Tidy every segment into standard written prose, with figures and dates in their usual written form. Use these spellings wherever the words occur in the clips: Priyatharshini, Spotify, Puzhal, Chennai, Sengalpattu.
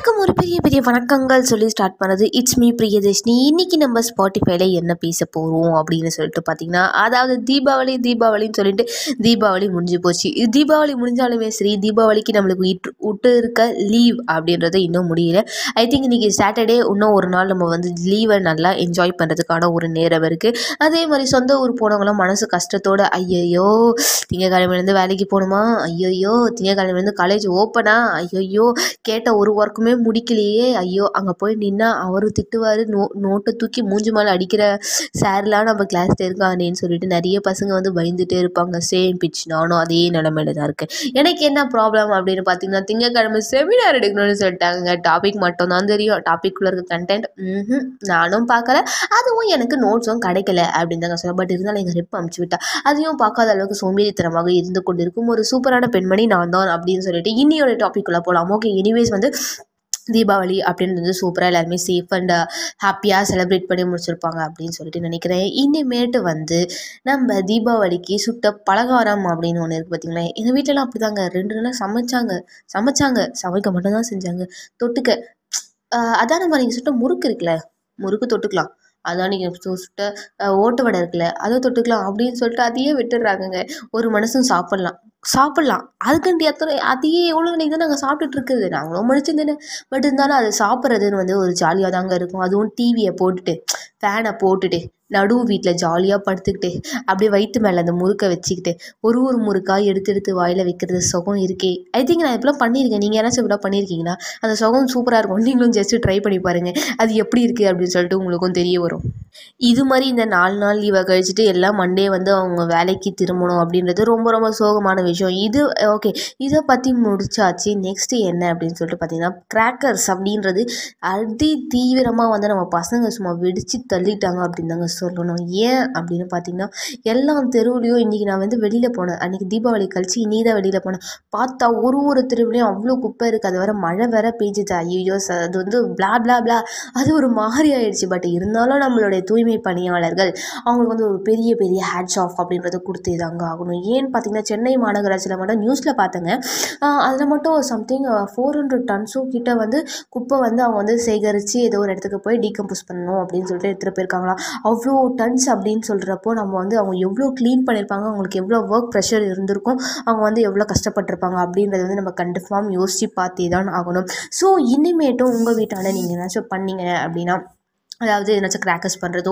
எல்லாருக்கும் ஒரு பெரிய பெரிய வணக்கங்கள் சொல்லி ஸ்டார்ட் பண்ணது இட்ஸ் மீ பிரியதர்ஷினி. இன்றைக்கி நம்ம ஸ்பாட்டிஃபைல என்ன பேச போகிறோம் அப்படின்னு சொல்லிட்டு பார்த்தீங்கன்னா, அதாவது தீபாவளின்னு சொல்லிட்டு தீபாவளி முடிஞ்சு போச்சு. தீபாவளி முடிஞ்சாலுமே சரி, தீபாவளிக்கு நம்மளுக்கு விட்டு இருக்க லீவ் அப்படின்றத இன்னும் முடியல. ஐ திங்க் இன்றைக்கி சாட்டர்டே, இன்னும் ஒரு நாள் நம்ம வந்து லீவை நல்லா என்ஜாய் பண்ணுறதுக்கான ஒரு நேரம் இருக்குது. அதே மாதிரி சொந்த ஊர் போனவங்களாம் மனசு கஷ்டத்தோடு, ஐயோ திங்கக்கிழமையிலேருந்து வேலைக்கு போகணுமா, ஐயோ திங்கக்கிழமையிலேருந்து காலேஜ் ஓப்பனா, ஐயோ கேட்ட ஒரு ஒர்க்குமே முடிக்கலையே, ஐயோ அங்கே போய் நின்னா அவர் திட்டுவார், நோட்டை தூக்கி மூஞ்சி மேலே அடிக்கிற சார்லாம் நம்ம கிளாஸில் இருக்கானேன்னு சொல்லிட்டு நிறைய பசங்க வந்து பயந்துகிட்டே இருப்பாங்க. சேம் பிச், நானும் அதே நிலமையில தான் இருக்கேன். எனக்கு என்ன ப்ராப்ளம் அப்படின்னு பார்த்தீங்கன்னா, திங்கக்கிழமை செமினார் எடுக்கணும்னு சொல்லிட்டாங்க. டாபிக் மட்டும் தான் தெரியும், டாபிக்குள்ளே இருக்க கண்டென்ட் நானும் பார்க்கல, அதுவும் எனக்கு நோட்ஸும் கிடைக்கல அப்படின்னு தாங்க சொல்ல. பட் இருந்தாலும் எங்கள் ரெப்பு அமுச்சு விட்டா, அதையும் பார்க்காத அளவுக்கு சோம்பேறித்தனமாக இருந்து கொண்டு இருக்கும் ஒரு சூப்பரான பெண்மணி நான் தான் அப்படின்னு சொல்லிட்டு இன்னியோட டாபிக்குள்ளே போகலாம். ஓகே, எனிவேஸ் வந்து தீபாவளி அப்படின்றது வந்து சூப்பராக எல்லாருமே சேஃப் அண்ட் ஹாப்பியாக செலிப்ரேட் பண்ணி முடிச்சிருப்பாங்க அப்படின்னு சொல்லிட்டு நினைக்கிறேன். இனிமேட்டு வந்து நம்ம தீபாவளிக்கு சுட்ட பலகாரம் அப்படின்னு ஒன்று இருக்குது பார்த்திங்களா. எங்கள் வீட்டிலலாம் அப்படி தாங்க, 2 நாளாக சமைச்சாங்க சமைக்க மட்டும்தான் செஞ்சாங்க. தொட்டுக்க அதான் நம்ம நீங்கள் சுட்ட முறுக்கு இருக்குல்ல, முறுக்கு தொட்டுக்கலாம், அதான் நீங்கள் சுட்ட ஓட்டு வடை இருக்குல்ல அதை தொட்டுக்கலாம் அப்படின்னு சொல்லிட்டு அதையே விட்டுடுறாங்கங்க. ஒரு மனுஷன் சாப்பிட்லாம் அதுக்குண்டி அத்தனை அதையே எவ்வளோ இன்றைக்கி தான் நாங்கள் சாப்பிட்டுட்ருக்குது, நாங்களும் மனுஷன். பட் இருந்தாலும் அது சாப்பிட்றதுன்னு வந்து ஒரு ஜாலியாக தாங்க இருக்கும். அதுவும் டிவியை போட்டுட்டு ஃபேனை போட்டுட்டு நடுவு வீட்டில் ஜாலியாக படுத்துக்கிட்டு அப்படியே வயிற்று மேலே அந்த முறுக்கை வச்சுக்கிட்டு ஒரு முறுக்காக எடுத்து வாயில் வைக்கிறது சுகம் இருக்கே. ஐ திங்க் நான் இப்பெல்லாம் பண்ணியிருக்கேன். நீங்கள் யாராச்சும் இப்படிலாம் பண்ணியிருக்கீங்களா? அந்த சுகம் சூப்பராக இருக்கும். நீங்களும் ஜஸ்ட்டு ட்ரை பண்ணி பாருங்கள், அது எப்படி இருக்குது அப்படின்னு சொல்லிட்டு உங்களுக்கும் தெரிய வரும். இது மாதிரி இந்த 4 நாள் லீவை கழிச்சுட்டு எல்லாம் மண்டே வந்து அவங்க வேலைக்கு திரும்பணும் அப்படின்றது ரொம்ப ரொம்ப சோகமான விஷயம் இது. ஓகே, இதை பற்றி முடிச்சாச்சு. நெக்ஸ்ட்டு என்ன அப்படின்னு சொல்லிட்டு பார்த்தீங்கன்னா, கிராக்கர்ஸ் அப்படின்றது அதி தீவிரமாக வந்து நம்ம பசங்க சும்மா வெடித்து தள்ளிட்டாங்க அப்படின்னு தாங்க சொல்லணும். ஏன் அப்படின்னு பார்த்தீங்கன்னா, எல்லா தெருவுலையும் இன்றைக்கி நான் வந்து வெளியில் போனேன், அன்றைக்கி தீபாவளி கழிச்சு இனி தான் வெளியில் போனேன். பார்த்தா ஒரு தெருவுலையும் அவ்வளோ குப்பை இருக்குது. அது வேறு மழை வேற பெஞ்சுது. ஐயோ அது வந்து பிளா பிளா பிளா, அது ஒரு மாதிரி ஆயிடுச்சு. பட் இருந்தாலும் நம்மளுடைய தூய்மை பணியாளர்கள் அவங்களுக்கு வந்து ஒரு பெரிய பெரிய ஹேட்ஸ் ஆஃப் அப்படின்றத கொடுத்து இதாங்க ஆகணும். ஏன்னு பார்த்தீங்கன்னா, சென்னை மாநகராட்சியில் மட்டும் நியூஸில் பார்த்தேங்க, அதில் மட்டும் சம்திங் 400 டன்ஸும் கிட்ட வந்து குப்பை வந்து அவங்க வந்து சேகரித்து ஏதோ ஒரு இடத்துக்கு போய் டீகம்போஸ் பண்ணணும் அப்படின்னு சொல்லிட்டு எடுத்துகிட்டு போயிருக்காங்களாம். அவ்வளோ டன்ஸ் அப்படின்னு சொல்கிறப்போ நம்ம வந்து அவங்க எவ்வளோ க்ளீன் பண்ணியிருப்பாங்க, அவங்களுக்கு எவ்வளோ ஒர்க் ப்ரெஷர் இருந்திருக்கும், அவங்க வந்து எவ்வளோ கஷ்டப்பட்டிருப்பாங்க அப்படின்றது வந்து நம்ம கன்ஃபார்ம் யோசித்து பார்த்தே தான் ஆகணும். ஸோ இனிமேட்டும் உங்கள் வீட்டால் நீங்கள் என்னாச்சும் பண்ணீங்க அப்படின்னா, அதாவது என்னாச்சும் கிராக்கர்ஸ் பண்ணுறதோ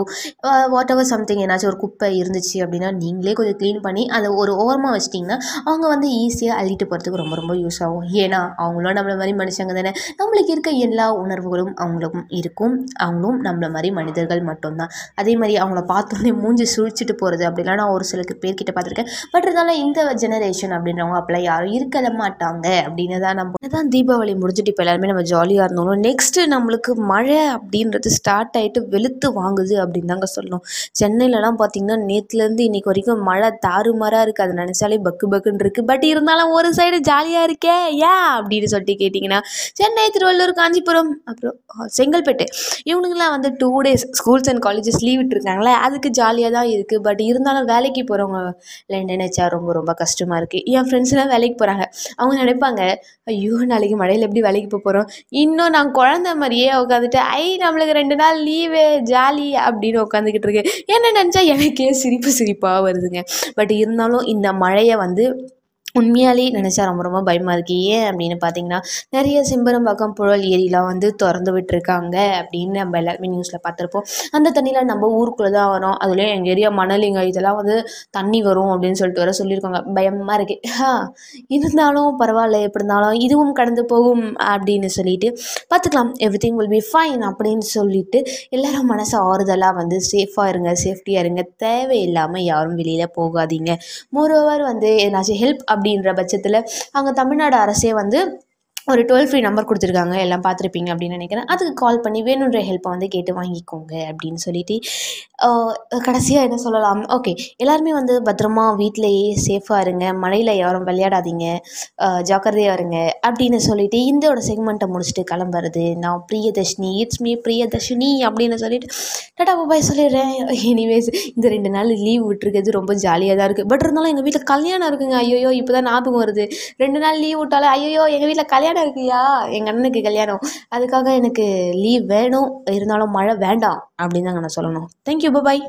வாட் எவர் சம்திங் ஏதாச்சும் ஒரு குப்பை இருந்துச்சு அப்படின்னா, நீங்களே கொஞ்சம் க்ளீன் பண்ணி அதை ஒரு ஓரமாக வச்சிட்டிங்கன்னா அவங்க வந்து ஈஸியாக அள்ளிட்டு போகிறதுக்கு ரொம்ப ரொம்ப யூஸ் ஆகும். ஏன்னா அவங்களும் நம்மளை மாதிரி மனுஷங்க தானே, நம்மளுக்கு இருக்க எல்லா உணர்வுகளும் அவங்களுக்கும் இருக்கும், அவங்களும் நம்மளை மாதிரி மனிதர்கள் மட்டும்தான். அதே மாதிரி அவங்கள பார்த்தோன்னே மூஞ்சி சுழிச்சிட்டு போகிறது அப்படிலாம் நான் ஒரு சிலருக்கு பேர்கிட்ட பார்த்துருக்கேன். பட் இருந்தாலும் இந்த ஜெனரேஷன் அப்படின்றவங்க அப்படிலாம் யாரும் இருக்கல மாட்டாங்க அப்படின்னு தான் நம்ம அதான். தீபாவளி முடிஞ்சுட்டு இப்போ எல்லாருமே நம்ம ஜாலியாக இருந்தாலும், நெக்ஸ்ட்டு நம்மளுக்கு மழை அப்படின்றது ஸ்டார்ட் ஆகிட்டு வெளுத்து வாங்குது அப்படின்னு தாங்க சொல்லணும். சென்னையிலலாம் பார்த்தீங்கன்னா நேற்றுலேருந்து இன்றைக்கி வரைக்கும் மழை தாறுமாறாக இருக்குது. அது நினச்சாலே பக்கு பக்குன்னு இருக்குது. பட் இருந்தாலும் ஒரு சைடு ஜாலியாக இருக்கே ஏன் அப்படின்னு சொல்லிட்டு கேட்டிங்கன்னா, சென்னை, திருவள்ளூர், காஞ்சிபுரம், அப்புறம் செங்கல்பேட்டு இவனுங்களாம் வந்து 2 days schools and colleges leave விட்டுருக்காங்களே, அதுக்கு ஜாலியாக தான் இருக்குது. பட் இருந்தாலும் வேலைக்கு போகிறவங்கள நினைச்சா ரொம்ப ரொம்ப கஷ்டமாக இருக்குது. என் ஃப்ரெண்ட்ஸ்லாம் வேலைக்கு போகிறாங்க, அவங்க நினைப்பாங்க ஐயோ நாளைக்கு மழையில் எப்படி வேலைக்கு போகிறோம், இன்னும் நான் குழந்த மாதிரியே உட்காந்துட்டு ஐ நம்மளுக்கு 2 நாள் லீவே ஜாலி அப்படின்னு உட்காந்துக்கிட்டு இருக்கு. என்ன நினச்சா எனக்கே சிரிப்பாக வருதுங்க. பட் இருந்தாலும் இந்த மழையை வந்து உண்மையாலே நினச்சா ரொம்ப ரொம்ப பயமாக இருக்குது. ஏன் அப்படின்னு பார்த்தீங்கன்னா, நிறைய செம்பரம்பாக்கம், புழல் ஏரியெலாம் வந்து திறந்து விட்டுருக்காங்க அப்படின்னு நம்ம எல்லாருமே நியூஸில் பார்த்துருப்போம். அந்த தண்ணியெலாம் நம்ம ஊருக்குள்ளே தான் வரும், அதுலேயும் எங்கள் ஏரியா மணலிங்க இதெல்லாம் வந்து தண்ணி வரும் அப்படின்னு சொல்லிட்டு வர சொல்லியிருக்காங்க. பயமாக இருக்குது. இருந்தாலும் பரவாயில்ல, எப்படி இருந்தாலும் இதுவும் கடந்து போகும் அப்படின்னு சொல்லிட்டு பார்த்துக்கலாம். எவ்ரிதிங் வில் பி ஃபைன் அப்படின்னு சொல்லிட்டு எல்லோரும் மனசை ஆறுதலாக வந்து சேஃபாக இருங்க, சேஃப்டியாக இருங்க, தேவையில்லாமல் யாரும் வெளியில் போகாதீங்க. மோரோவர் வந்து ஏதாச்சும் ஹெல்ப் அப்படின்ற பட்சத்தில் அவங்க தமிழ்நாடு அரசே வந்து ஒரு டோல் ஃப்ரீ நம்பர் கொடுத்துருக்காங்க, எல்லாம் பார்த்துருப்பீங்க அப்படின்னு நினைக்கிறேன். அதுக்கு கால் பண்ணி வேணுன்ற ஹெல்ப்பை வந்து கேட்டு வாங்கிக்கோங்க அப்படின்னு சொல்லிட்டு கடைசியாக என்ன சொல்லலாம், ஓகே எல்லாருமே வந்து பத்திரமா வீட்டிலையே சேஃபாக இருங்க, மழையில் யாரும் விளையாடாதீங்க, ஜாக்கிரதையாக இருங்க அப்படின்னு சொல்லிட்டு இந்தோட செக்மெண்ட்டை முடிச்சுட்டு கிளம்புறது நான் பிரியதர்ஷினி. இட்ஸ் மீ பிரியதர்ஷினி அப்படின்னு சொல்லிட்டு டாடா பாய் சொல்லிடுறேன். எனிவேஸ் இந்த 2 நாள் லீவ் விட்டுருக்கிறது ரொம்ப ஜாலியாக தான் இருக்குது. பட் இருந்தாலும் எங்கள் வீட்டில் கல்யாணம் இருக்குங்க. ஐயோ இப்போ தான் ஞாபகம் வருது, 2 நாள் லீவ் விட்டாலும் ஐயோ எங்கள் வீட்டில் கல்யாணம் கல்யாணம்க்குயா எங்கள் அண்ணனுக்கு கல்யாணம், அதுக்காக எனக்கு லீவ் வேணும், இருந்தாலும் மழை வேண்டாம் அப்படின்னு தாங்க நான் சொல்லணும். தேங்க்யூ, பாய்.